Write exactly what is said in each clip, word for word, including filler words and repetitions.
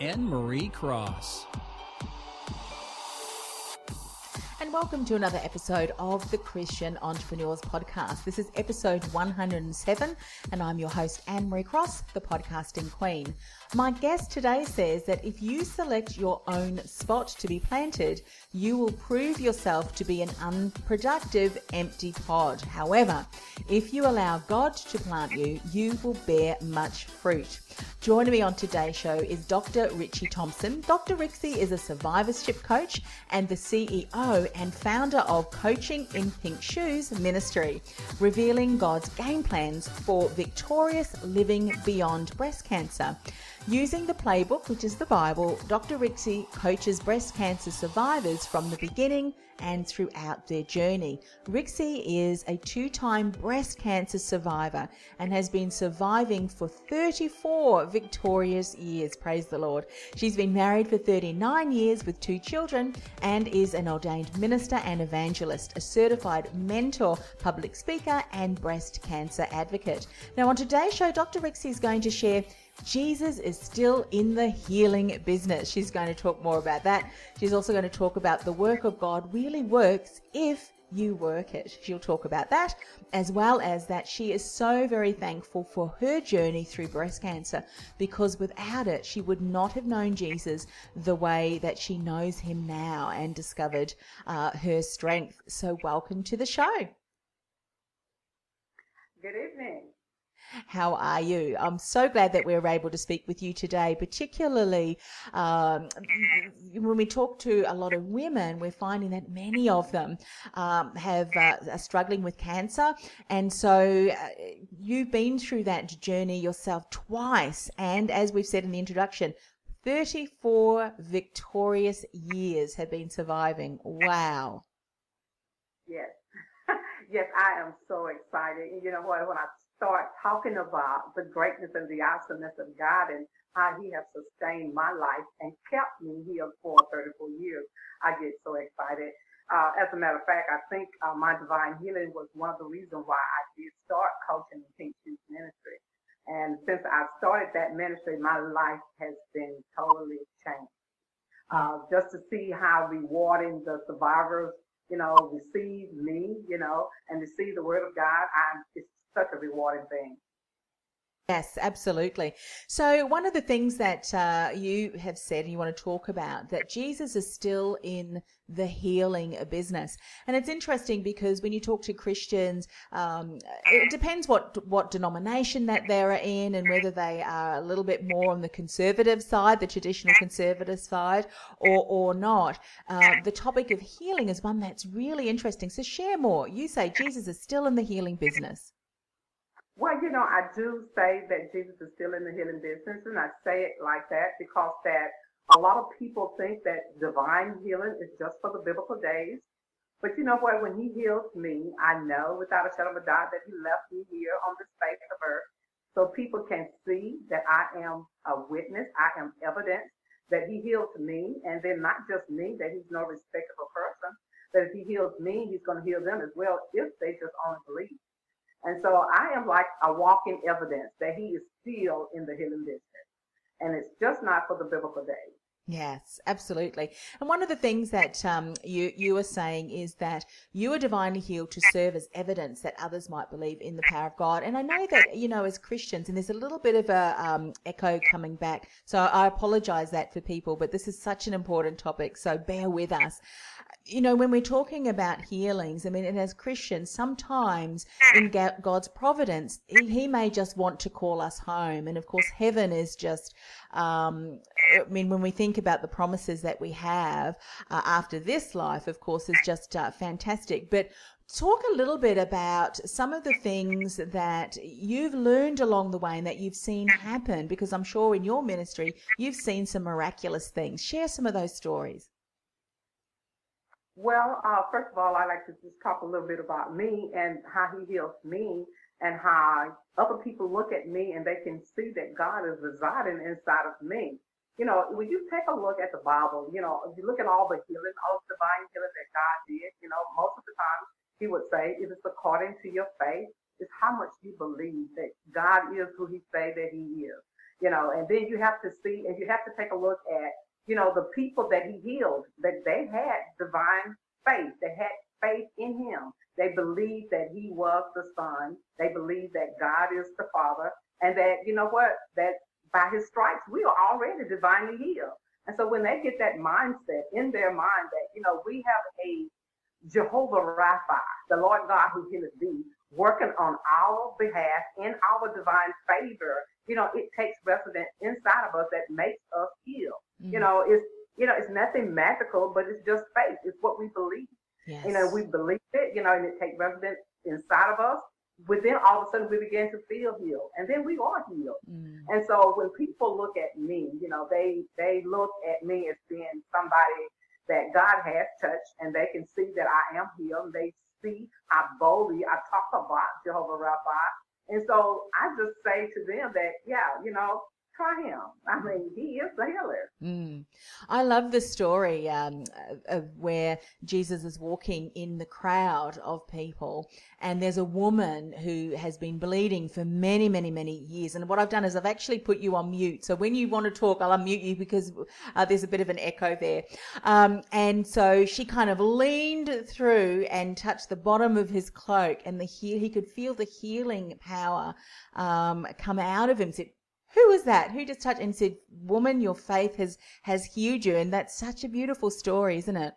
Anne-Marie Cross. And welcome to another episode of the Christian Entrepreneurs Podcast. This is episode one hundred seven, and I'm your host, Anne-Marie Cross, the podcasting queen. My guest today says that if you select your own spot to be planted, you will prove yourself to be an unproductive, empty pod. However, if you allow God to plant you, you will bear much fruit. Joining me on today's show is Doctor Rixie Thompson. Doctor Rixie is a survivorship coach and the C E O and founder of Coaching in Pink Shoes Ministry, revealing God's game plans for victorious living beyond breast cancer. Using the playbook, which is the Bible, Doctor Rixie coaches breast cancer survivors from the beginning and throughout their journey. Rixie is a two-time breast cancer survivor and has been surviving for thirty-four victorious years, praise the Lord. She's been married for thirty-nine years with two children and is an ordained minister and evangelist, a certified mentor, public speaker, and breast cancer advocate. Now on today's show, Doctor Rixie is going to share Jesus is still in the healing business. She's going to talk more about that. She's also going to talk about the work of God really works if you work it. She'll talk about that, as well as that she is so very thankful for her journey through breast cancer, because without it, she would not have known Jesus the way that she knows Him now and discovered uh, her strength. So welcome to the show. Good evening. How are you? I'm so glad that we're able to speak with you today, particularly um, when we talk to a lot of women. We're finding that many of them um, have uh, are struggling with cancer, and so uh, you've been through that journey yourself twice, and as we've said in the introduction, thirty-four victorious years have been surviving. Wow. Yes. Yes, I am so excited. You know what, when I start talking about the greatness and the awesomeness of God and how He has sustained my life and kept me here for thirty-four years, I get so excited. Uh, as a matter of fact, I think uh, my divine healing was one of the reasons why I did start Coaching in Pink Shoes Ministry. And since I started that ministry, my life has been totally changed. Uh, just to see how rewarding the survivors, you know, receive me, you know, and to see the Word of God, I'm it's such a rewarding thing. Yes, absolutely. So one of the things that uh, you have said you want to talk about, that Jesus is still in the healing business. And it's interesting because when you talk to Christians, um, it depends what what denomination that they're in and whether they are a little bit more on the conservative side, the traditional conservative side, or, or not. Uh, the topic of healing is one that's really interesting. So share more. You say Jesus is still in the healing business. Well, you know, I do say that Jesus is still in the healing business, and I say it like that because that a lot of people think that divine healing is just for the biblical days. But you know what? When He heals me, I know without a shadow of a doubt that He left me here on this face of earth so people can see that I am a witness. I am evidence that He heals me, and then not just me, that He's no respectable person, that if He heals me, He's going to heal them as well if they just only believe. And so I am like a walking evidence that He is still in the healing business. And it's just not for the biblical days. Yes, absolutely. And one of the things that um, you you are saying is that you are divinely healed to serve as evidence that others might believe in the power of God. And I know that, you know, as Christians, and there's a little bit of a um, echo coming back. So I apologize that for people, but this is such an important topic. So bear with us. You know, when we're talking about healings, I mean, and as Christians, sometimes in God's providence, He may just want to call us home. And of course, heaven is just um, I mean, when we think about the promises that we have uh, after this life, of course, is just uh, fantastic. But talk a little bit about some of the things that you've learned along the way and that you've seen happen, because I'm sure in your ministry, you've seen some miraculous things. Share some of those stories. Well, uh, first of all, I like to just talk a little bit about me and how he heals me and how other people look at me and they can see that God is residing inside of me. You know, when you take a look at the Bible, you know, if you look at all the healing, all the divine healing that God did, you know, most of the time he would say, it is according to your faith. It's how much you believe that God is who he say that he is, you know, and then you have to see and you have to take a look at, you know, the people that he healed, that they had divine faith. They had faith in him. They believed that he was the Son. They believed that God is the Father. And that, you know what, that by his stripes, we are already divinely healed. And so when they get that mindset in their mind that, you know, we have a Jehovah Rapha, the Lord God who healeth thee, working on our behalf in our divine favor, you know, it takes residence inside of us that makes us healed. Mm-hmm. You know, it's, you know, it's nothing magical, but it's just faith. It's what we believe. Yes. You know, we believe it, you know, and it takes residence inside of us. But then all of a sudden we begin to feel healed, and then we are healed. Mm. And so when people look at me, you know, they, they look at me as being somebody that God has touched, and they can see that I am healed. And they see how boldly I talk about Jehovah Rapha. And so I just say to them that, yeah, you know, try him. I mean, he is the healer. Mm. I love the story um, of where Jesus is walking in the crowd of people, and there's a woman who has been bleeding for many, many, many years. And what I've done is I've actually put you on mute. So when you want to talk, I'll unmute you because uh, there's a bit of an echo there. Um, and so she kind of leaned through and touched the bottom of his cloak, and the he-, he could feel the healing power um, come out of him. So it, who was that? Who just touched and said, woman, your faith has, has healed you. And that's such a beautiful story, isn't it?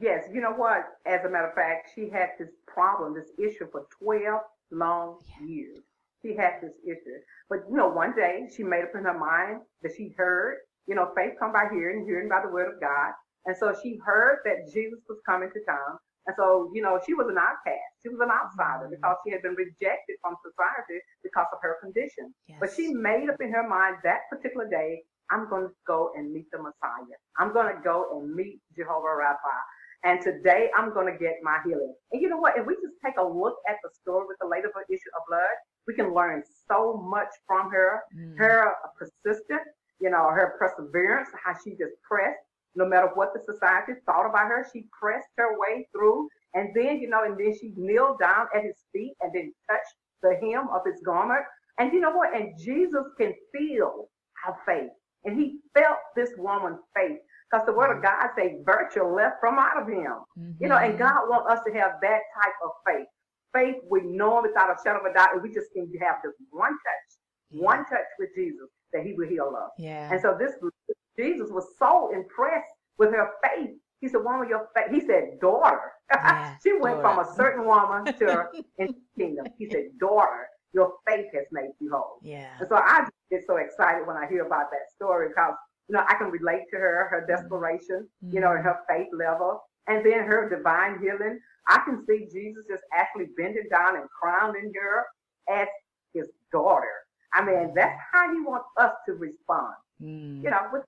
Yes. You know what? As a matter of fact, she had this problem, this issue for twelve long yeah. years. She had this issue. But, you know, one day she made up in her mind that she heard, you know, faith come by hearing, hearing by the word of God. And so she heard that Jesus was coming to town. And so, you know, she was an outcast. She was an outsider mm-hmm. because she had been rejected from society because of her condition. Yes. But she made up in her mind that particular day, I'm going to go and meet the Messiah. I'm going to go and meet Jehovah Rapha. And today I'm going to get my healing. And you know what? If we just take a look at the story with the lady of her issue of blood, we can learn so much from her, mm. her persistence, you know, her perseverance, how she just pressed. No matter what the society thought about her, she pressed her way through. And then, you know, and then she kneeled down at his feet and then touched the hem of his garment. And you know what? And Jesus can feel her faith. And he felt this woman's faith. Because the word of God says virtue left from out of him. Mm-hmm. You know, and God wants us to have that type of faith. Faith we know without a shadow of a doubt. And we just can have this one touch, yeah. one touch with Jesus that he will heal us. Yeah. And so this Jesus was so impressed with her faith. He said, woman, your faith. He said, daughter. Yeah, she went daughter. from a certain woman to her in the kingdom. He said, daughter, your faith has made you whole. Yeah. And so I just get so excited when I hear about that story because, you know, I can relate to her, her desperation, mm-hmm. you know, and her faith level. And then her divine healing. I can see Jesus just actually bending down and crowning her as his daughter. I mean, that's how he wants us to respond, mm. you know, with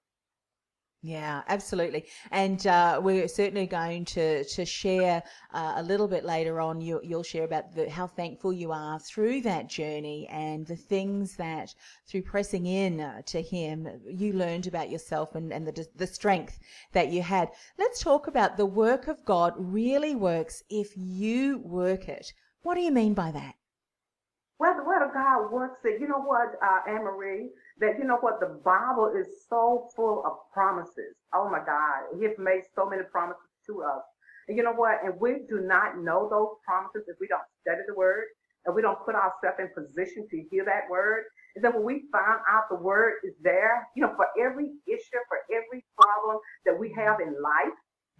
yeah, absolutely. And uh, we're certainly going to, to share uh, a little bit later on. You, you'll share about the, how thankful you are through that journey and the things that through pressing in uh, to him, you learned about yourself and, and the, the strength that you had. Let's talk about the work of God really works if you work it. What do you mean by that? Well, the word of God works it. You know what, uh, Anne-Marie, that, you know what, the Bible is so full of promises. Oh, my God. He has made so many promises to us. And you know what? And we do not know those promises if we don't study the word and we don't put ourselves in position to hear that word. And then when we find out the word is there, you know, for every issue, for every problem that we have in life,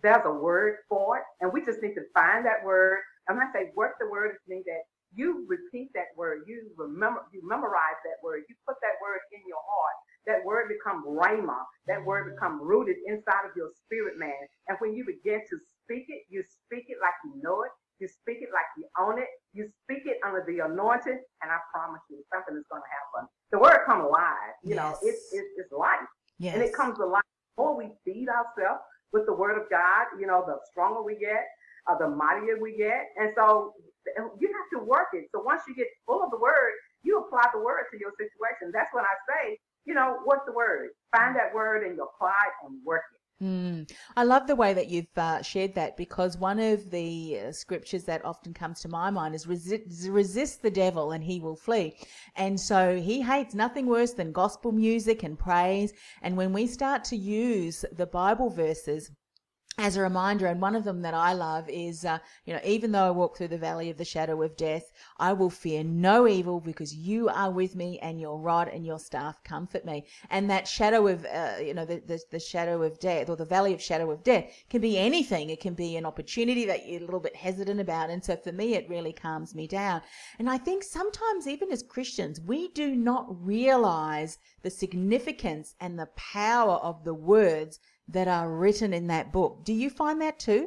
there's a word for it. And we just need to find that word. And when I say work the word, it means that you repeat that word. You remember. You memorize that word. You put that word in your heart. That word become rhema. That word become rooted inside of your spirit, man. And when you begin to speak it, you speak it like you know it. You speak it like you own it. You speak it under the anointing, and I promise you, something is going to happen. The word comes alive. You yes. know, it's, it's, it's life. Yes. And it comes alive. The more we feed ourselves with the word of God, you know, the stronger we get, uh, the mightier we get. And so you have to work it. So once you get full of the word, you apply the word to your situation. That's what I say. You know, what's the word? Find that word and you apply it and work it. Mm. I love the way that you've uh, shared that, because one of the uh, scriptures that often comes to my mind is resist, resist the devil and he will flee. And so he hates nothing worse than gospel music and praise. And when we start to use the Bible verses as a reminder, and one of them that I love is, uh, you know, even though I walk through the valley of the shadow of death, I will fear no evil because you are with me and your rod and your staff comfort me. And that shadow of, uh, you know, the, the, the shadow of death, or the valley of shadow of death, can be anything. It can be an opportunity that you're a little bit hesitant about. And so for me, it really calms me down. And I think sometimes even as Christians, we do not realize the significance and the power of the words that are written in that book. Do you find that too?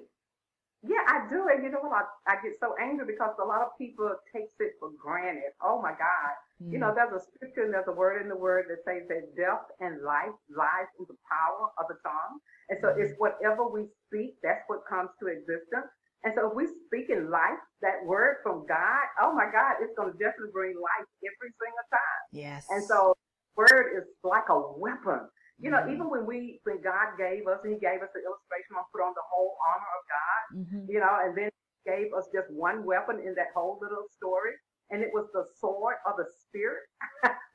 Yeah, I do. And you know what? I, I get so angry because a lot of people takes it for granted. Oh my God. Mm. You know, there's a scripture and there's a word in the word that says that death and life lies in the power of the tongue. And so mm. it's whatever we speak, that's what comes to existence. And so if we speak in life, that word from God, oh my God, it's going to definitely bring life every single time. Yes. And so word is like a weapon. You know, mm-hmm. even when we, when God gave us, he gave us the illustration on put on the whole armor of God, mm-hmm. you know, and then he gave us just one weapon in that whole little story. And it was the sword of the spirit,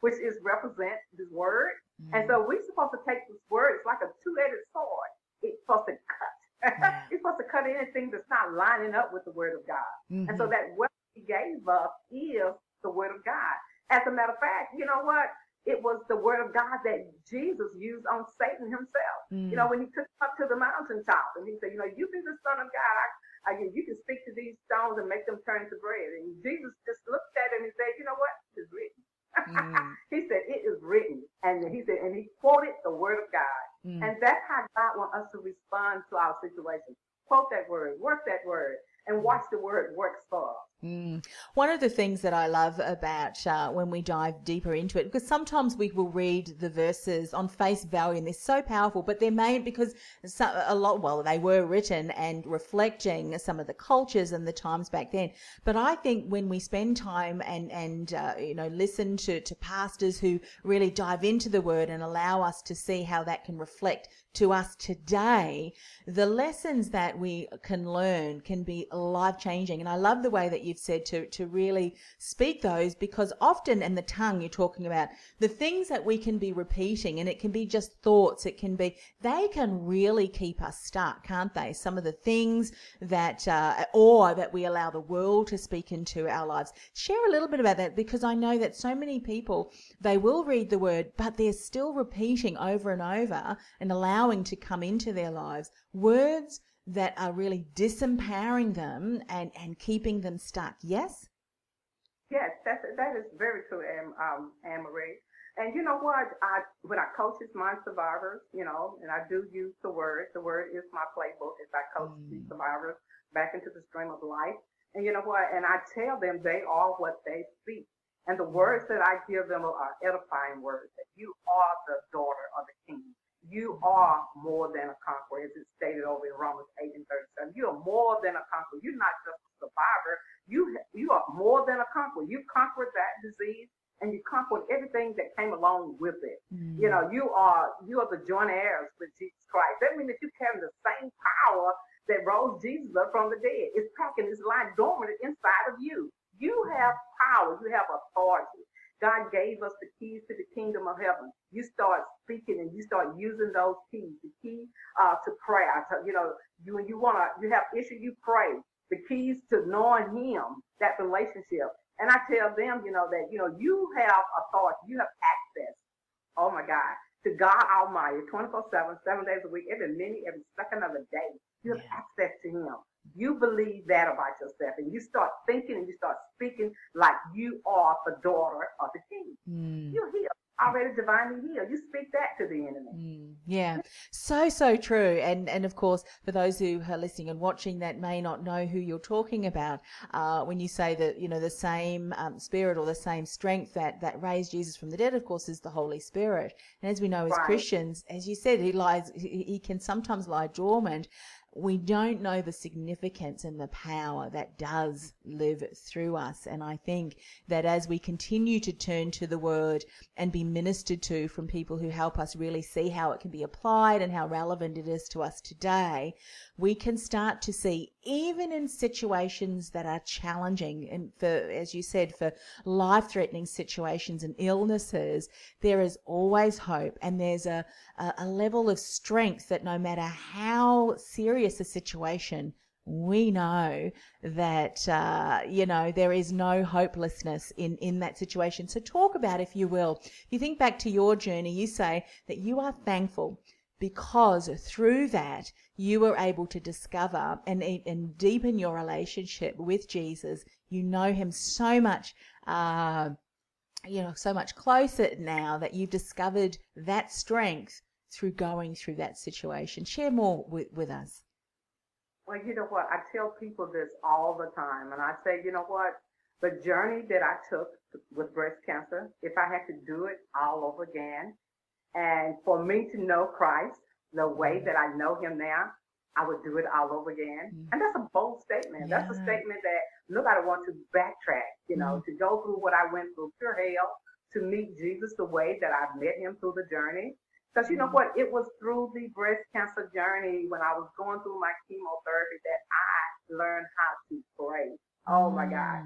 which is represent the word. Mm-hmm. And so we're supposed to take this word. It's like a two-edged sword. It's supposed to cut. Yeah. It's supposed to cut anything that's not lining up with the word of God. Mm-hmm. And so that weapon he gave us is the word of God. As a matter of fact, you know what? It was the word of God that Jesus used on Satan himself. Mm. You know, when he took him up to the mountaintop and he said, you know, you be the son of God. I, I, you can speak to these stones and make them turn to bread. And Jesus just looked at him and said, you know what? It is written. Mm. He said, it is written. And he said, and he quoted the word of God. Mm. And that's how God wants us to respond to our situation. Quote that word, work that word, and watch the word works for us. Mm. One of the things that I love about uh, when we dive deeper into it, because sometimes we will read the verses on face value and they're so powerful, but they're made because so, a lot, well, they were written and reflecting some of the cultures and the times back then. But I think when we spend time and, and uh, you know, listen to, to pastors who really dive into the word and allow us to see how that can reflect to us today, the lessons that we can learn can be life-changing. And I love the way that you you've said to to really speak those, because often in the tongue you're talking about the things that we can be repeating, and it can be just thoughts, it can be, they can really keep us stuck, can't they? Some of the things that uh, or that we allow the world to speak into our lives. Share a little bit about that, because I know that so many people, they will read the word, but they're still repeating over and over and allowing to come into their lives words that are really disempowering them and, and keeping them stuck. Yes? Yes, that's, that is very true, um, Anne-Marie. And you know what? I When I coaches my survivors, you know, and I do use the word. The word is my playbook as I coach mm. these survivors back into the stream of life. And you know what? And I tell them they are what they speak. And the words that I give them are edifying words. That you are the daughter of the king. You are more than a conqueror, as it's stated over in Romans eight and thirty-seven. You are more than a conqueror. You're not just a survivor. You you are more than a conqueror. You conquered that disease, and you conquered everything that came along with it. Mm-hmm. You know, you are you are the joint heirs with Jesus Christ. That means that you carry the same power that rose Jesus up from the dead. It's packing, it's lying dormant inside of you. You have power. You have authority. God gave us the keys to the kingdom of heaven. You start speaking and you start using those keys. The key uh, to prayer. To, you know, you, when you want to, you have issue, you pray. The keys to knowing him, that relationship. And I tell them, you know, that, you know, you have authority. You have access. Oh, my God. To God Almighty, twenty-four seven, seven days a week, every minute, every second of the day. You have yeah. access to him. You believe that about yourself, and you start thinking and you start speaking like you are the daughter of the king. Mm. You're healed. already divinely healed. You speak that to the enemy. Mm, yeah, so, so true. And, and of course, for those who are listening and watching that may not know who you're talking about, uh, when you say that, you know, the same um, spirit or the same strength that, that raised Jesus from the dead, of course, is the Holy Spirit. And as we know, as right. Christians, as you said, he lies, he, he can sometimes lie dormant. We don't know the significance and the power that does live through us. And I think that as we continue to turn to the word and be ministered to from people who help us really see how it can be applied and how relevant it is to us today, we can start to see, even in situations that are challenging and, for, as you said, for life-threatening situations and illnesses, there is always hope, and there's a, a, a level of strength that no matter how serious the situation, we know that uh, you know, there is no hopelessness in in that situation. So talk about, if you will, if you think back to your journey, you say that you are thankful because through that you were able to discover and and deepen your relationship with Jesus. You know him so much, uh, you know, so much closer now that you've discovered that strength through going through that situation. Share more with, with us. Well, you know what? I tell people this all the time, and I say, you know what? The journey that I took with breast cancer, if I had to do it all over again, and for me to know Christ the way that I know him now, I would do it all over again. Mm. And that's a bold statement. Yeah. That's a statement that nobody wants to backtrack, you know, mm. to go through what I went through, pure hell, to meet Jesus the way that I've met him through the journey. Because you know what, it was through the breast cancer journey when I was going through my chemotherapy that I learned how to pray. Oh, my God.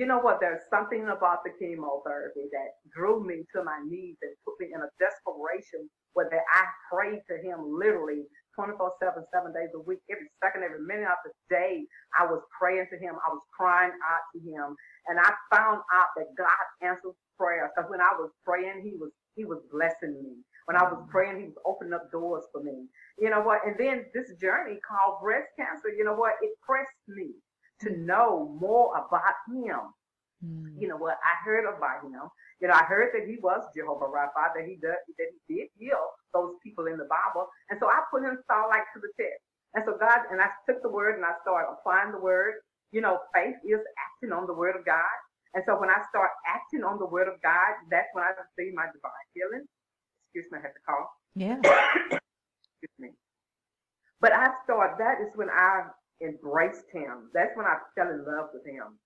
You know what, there's something about the chemotherapy that drew me to my knees and put me in a desperation where that I prayed to him literally twenty-four seven, seven days a week, every second, every minute of the day, I was praying to him. I was crying out to him. And I found out that God answered prayer. Because when I was praying, he was he was blessing me. When I was praying, he was opening up doors for me. You know what? And then this journey called breast cancer, you know what? It pressed me to know more about him. Mm. You know what? I heard about him. You know, I heard that he was Jehovah Rapha, that he did, that he did heal those people in the Bible. And so I put him all like to the test. And so God, and I took the word and I started applying the word. You know, faith is acting on the word of God. And so when I start acting on the word of God, that's when I see my divine healing. Excuse me, I have to call. Yeah. Excuse me. But I thought that is when I embraced him. That's when I fell in love with him.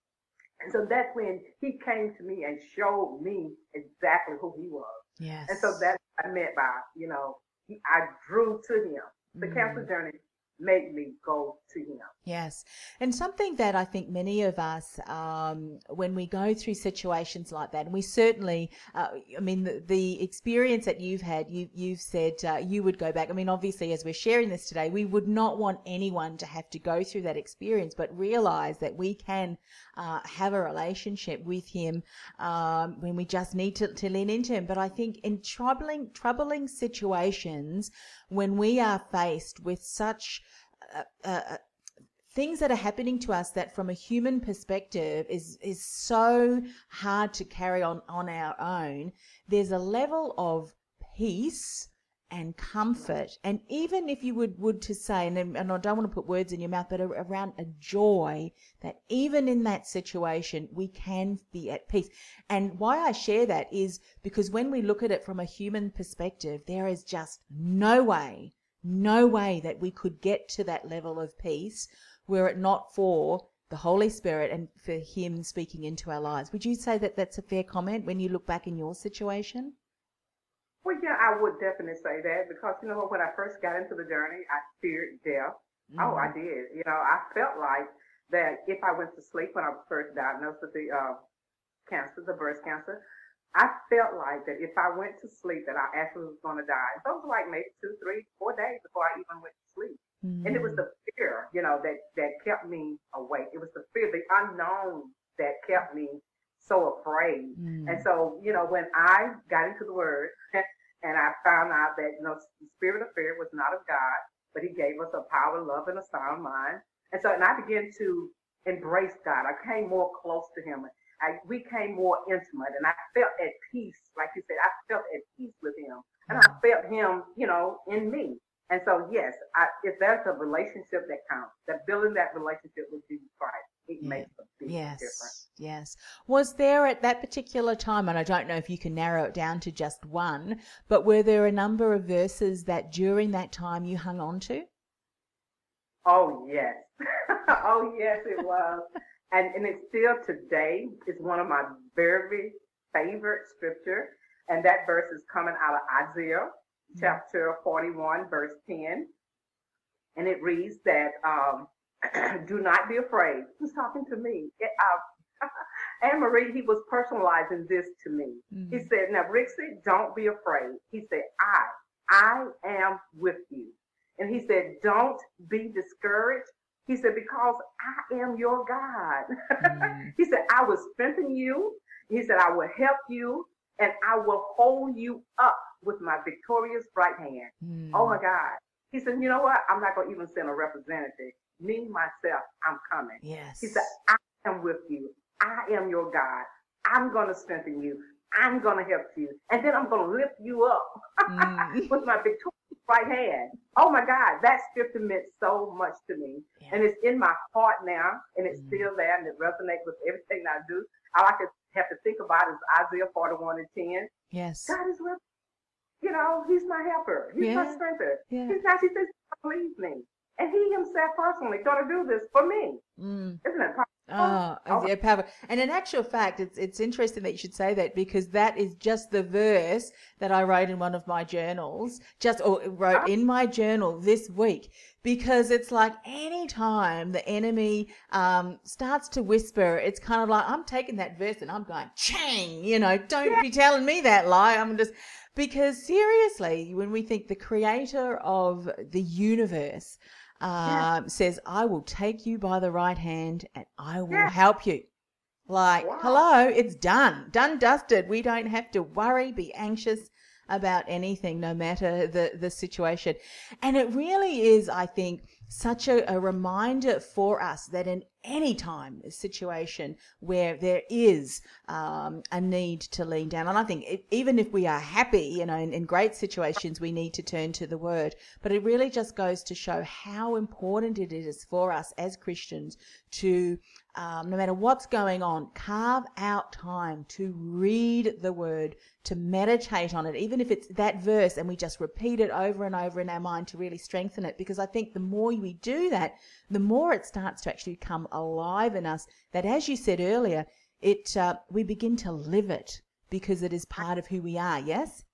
And so that's when he came to me and showed me exactly who he was. Yes. And so that's what I meant by, you know, he, I drew to him. The mm. cancer journey made me go to him. Yes. And something that I think many of us, um, when we go through situations like that, and we certainly, uh, I mean, the, the experience that you've had, you, you've said uh, you would go back. I mean, obviously, as we're sharing this today, we would not want anyone to have to go through that experience, but realize that we can uh, have a relationship with him um, when we just need to, to lean into him. But I think in troubling, troubling situations, when we are faced with such uh, uh, things that are happening to us that from a human perspective is is so hard to carry on on our own, there's a level of peace and comfort, and even if you would would to say, and, and I don't want to put words in your mouth, but around a joy that even in that situation we can be at peace. And why I share that is because when we look at it from a human perspective, there is just no way, no way that we could get to that level of peace were it not for the Holy Spirit and for him speaking into our lives. Would you say that that's a fair comment when you look back in your situation? Well, yeah, I would definitely say that, because, you know, when I first got into the journey, I feared death. Mm-hmm. Oh, I did. You know, I felt like that if I went to sleep when I was first diagnosed with the uh, cancer, the breast cancer, I felt like that if I went to sleep that I actually was going to die. So it was like maybe two, three, four days before I even went to sleep. Mm-hmm. And it was the fear, you know, that, that kept me awake. It was the fear, the unknown that kept me so afraid. Mm. And so, you know, when I got into the word and I found out that, you know, the spirit of fear was not of God, but he gave us a power, love, and a sound mind. And so, and I began to embrace God. I came more close to him. I, we became more intimate, and I felt at peace. Like you said, I felt at peace with him, and I felt him, you know, in me. And so, yes, I, if that's a relationship that counts, that building that relationship with Jesus Christ, it yeah. makes a big yes. difference. Yes. Was there at that particular time, and I don't know if you can narrow it down to just one, but were there a number of verses that during that time you hung on to? Oh, yes. oh, yes, it was. and, and it's still today is one of my very favorite scripture. And that verse is coming out of Isaiah. Chapter forty-one, verse ten, and it reads that um, do not be afraid. He's talking to me. Anne-Marie, he was personalizing this to me. Mm-hmm. He said, now, Rixie, don't be afraid. He said, I, I am with you. And he said, don't be discouraged. He said, because I am your God. Mm-hmm. He said, I will strengthen you. He said, I will help you, and I will hold you up with my victorious right hand. Mm. Oh, my God. He said, you know what? I'm not going to even send a representative. Me, myself, I'm coming. Yes. He said, I am with you. I am your God. I'm going to strengthen you. I'm going to help you. And then I'm going to lift you up mm. with my victorious right hand. Oh, my God. That scripture meant so much to me. Yeah. And it's in my heart now, and it's mm. still there, and it resonates with everything I do. All I could have to think about is Isaiah forty-one and ten. Yes. God is with you. You know, he's my helper. He's yeah. my strengther. Yeah. He's not, he says, believe me. And he himself personally going to do this for me. Mm. Isn't it powerful? Oh, oh. Yeah, powerful. And in actual fact, it's it's interesting that you should say that, because that is just the verse that I wrote in one of my journals, just or wrote oh. in my journal this week, because it's like any time the enemy um, starts to whisper, it's kind of like, I'm taking that verse and I'm going, chang, you know, don't yeah. be telling me that lie. I'm just... Because seriously, when we think the creator of the universe um, yeah. says, I will take you by the right hand and I will yeah. help you. Like, wow. hello, it's done, done, dusted. We don't have to worry, be anxious about anything, no matter the, the situation. And it really is, I think, such a, a reminder for us that in any time situation where there is um, a need to lean down. And I think it, even if we are happy, you know, in, in great situations, we need to turn to the word. But it really just goes to show how important it is for us as Christians to, um, no matter what's going on, carve out time to read the word, to meditate on it, even if it's that verse and we just repeat it over and over in our mind to really strengthen it. Because I think the more we do that, the more it starts to actually come alive in us, that, as you said earlier, it uh, we begin to live it because it is part of who we are. Yes?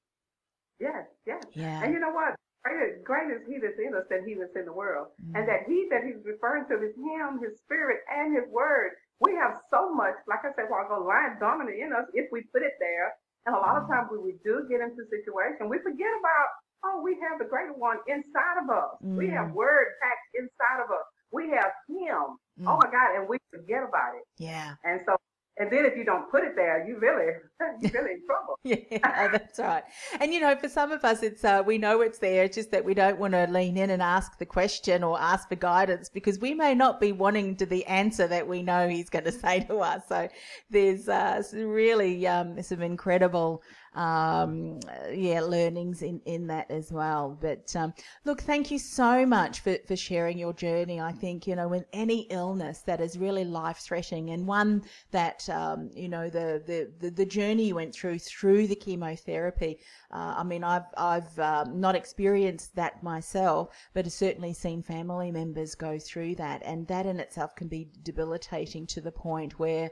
Yes, yes. Yeah. And you know what? Great, great is he that's in us than he that's in the world. Mm. And that he that he's referring to is him, his spirit, and his word. We have so much, like I said, while ago, lying dominant in us if we put it there. And a lot of times when we do get into situation, we forget about, oh, we have the greater one inside of us. Mm. We have word packed inside of us. We have him. Mm. Oh, my God, and we forget about it. Yeah. And so, and then if you don't put it there, you really, you really in trouble. Yeah, that's right. And, you know, for some of us, it's uh, we know it's there. It's just that we don't want to lean in and ask the question or ask for guidance, because we may not be wanting to the answer that we know he's going to say to us. So there's uh, really um, some incredible Um, yeah, learnings in, in that as well. But um, look, thank you so much for, for sharing your journey. I think, you know, with any illness that is really life-threatening, and one that, um, you know, the, the, the, the journey you went through, through the chemotherapy, uh, I mean, I've, I've um, not experienced that myself, but I've certainly seen family members go through that. And that in itself can be debilitating to the point where,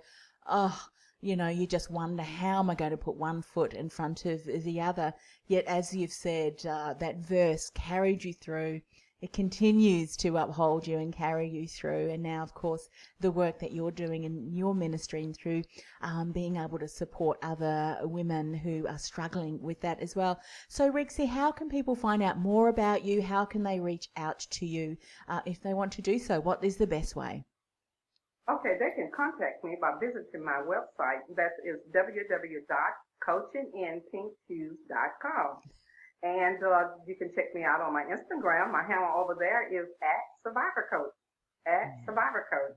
oh, you know, you just wonder, how am I going to put one foot in front of the other? Yet, as you've said, uh, that verse carried you through. It continues to uphold you and carry you through. And now, of course, the work that you're doing in your ministry and through um, being able to support other women who are struggling with that as well. So, Rixie, how can people find out more about you? How can they reach out to you uh, if they want to do so? What is the best way? Okay, they can contact me by visiting my website. That is w w w dot coaching in pink shoes dot com. And uh, you can check me out on my Instagram. My handle over there is at Survivor Coach, at Survivor Coach.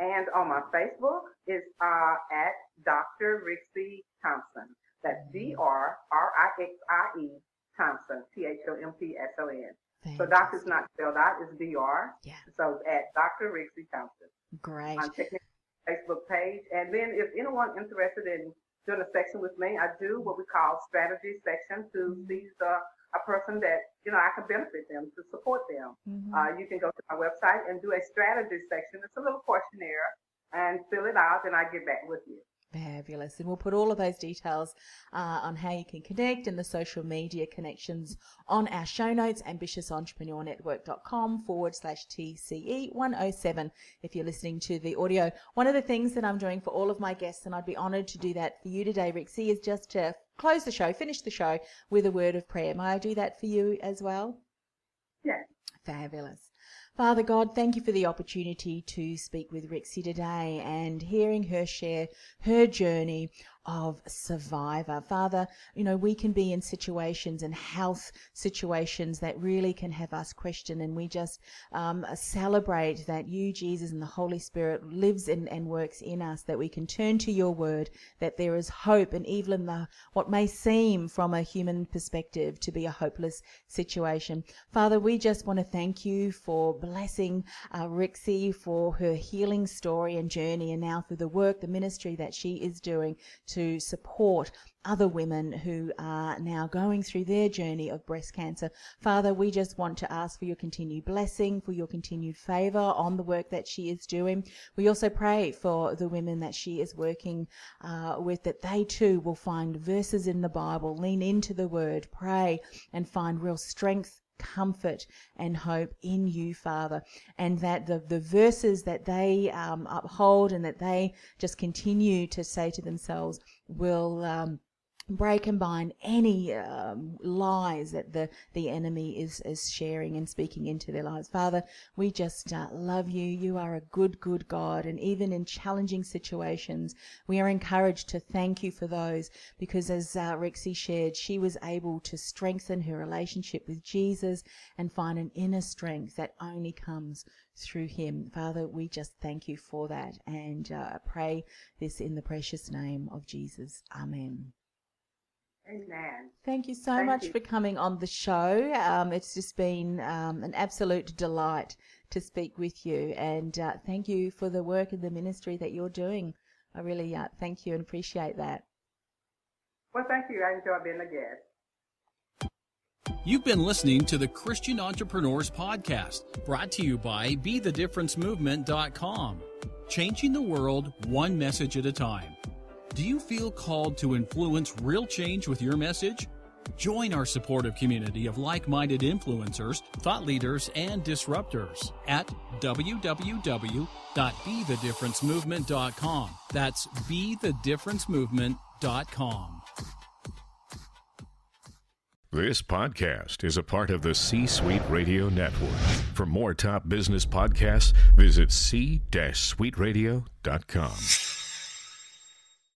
And on my Facebook is uh, at Doctor Rixie Thompson. That's D R R I X I E Thompson, T H O M P S O N. Thank so doctor's not spelled out, it's D R. Yeah. So at Doctor Rixie Thompson. Great. On Facebook page. And then if anyone interested in doing a section with me, I do what we call strategy section to mm-hmm. seize the a person that, you know, I can benefit them, to support them. Mm-hmm. Uh, you can go to my website and do a strategy section. It's a little questionnaire and fill it out, and I get back with you. Fabulous. And we'll put all of those details uh, on how you can connect and the social media connections on our show notes, ambitious entrepreneur network dot com forward slash T C E one oh seven, if you're listening to the audio. One of the things that I'm doing for all of my guests, and I'd be honoured to do that for you today, Rixie, is just to close the show, finish the show with a word of prayer. May I do that for you as well? Yes. Fabulous. Father God, thank you for the opportunity to speak with Rixie today and hearing her share her journey of survivor. Father, you know, we can be in situations and health situations that really can have us question, and we just um, celebrate that you, Jesus, and the Holy Spirit lives in and works in us, that we can turn to your word, that there is hope, and even the what may seem from a human perspective to be a hopeless situation. Father, we just want to thank you for blessing uh, Rixie for her healing story and journey, and now through the work, the ministry that she is doing to support other women who are now going through their journey of breast cancer. Father, we just want to ask for your continued blessing, for your continued favor on the work that she is doing. We also pray for the women that she is working uh, with, that they too will find verses in the Bible, lean into the word, pray, and find real strength, comfort and hope in you, Father, and that the, the verses that they um, uphold and that they just continue to say to themselves will um, break and bind any um, lies that the, the enemy is, is sharing and speaking into their lives. Father, we just uh, love you. You are a good, good God, and even in challenging situations, we are encouraged to thank you for those, because as uh, Rixie shared, she was able to strengthen her relationship with Jesus and find an inner strength that only comes through him. Father, we just thank you for that, and uh, pray this in the precious name of Jesus. Amen. Amen. Thank you so Thank much you. for coming on the show. Um, it's just been um, an absolute delight to speak with you, and uh, thank you for the work and the ministry that you're doing. I really uh, thank you and appreciate that. Well, thank you. I enjoy being a guest. You've been listening to the Christian Entrepreneurs Podcast, brought to you by Be The Difference Movement dot com. Changing the world one message at a time. Do you feel called to influence real change with your message? Join our supportive community of like-minded influencers, thought leaders, and disruptors at w w w dot be the difference movement dot com. That's be the difference movement dot com. This podcast is a part of the C-Suite Radio Network. For more top business podcasts, visit c suite radio dot com.